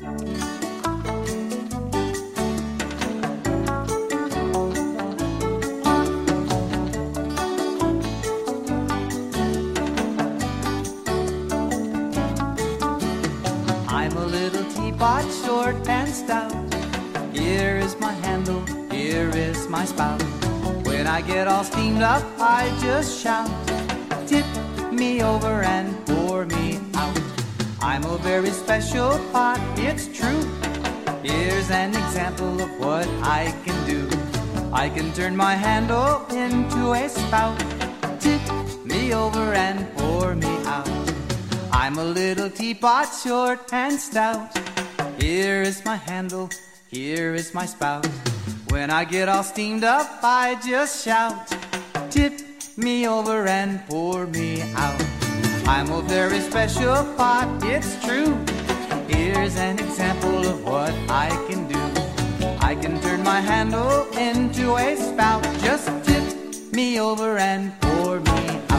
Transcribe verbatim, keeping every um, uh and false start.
I'm a little teapot, short and stout. Here is my handle, here is my spout. When I get all steamed up, I just shout, tip me over and pour me out. I'm a very special pot, it's true. Here's an example of what I can do. I can turn my handle into a spout. Tip me over and pour me out. I'm a little teapot, short and stout. Here is my handle, here is my spout. When I get all steamed up, I just shout, tip me over and pour me out. I'm a very special pot, it's true. Here's an example of what I can do. I can turn my handle into a spout. Just tip me over and pour me out.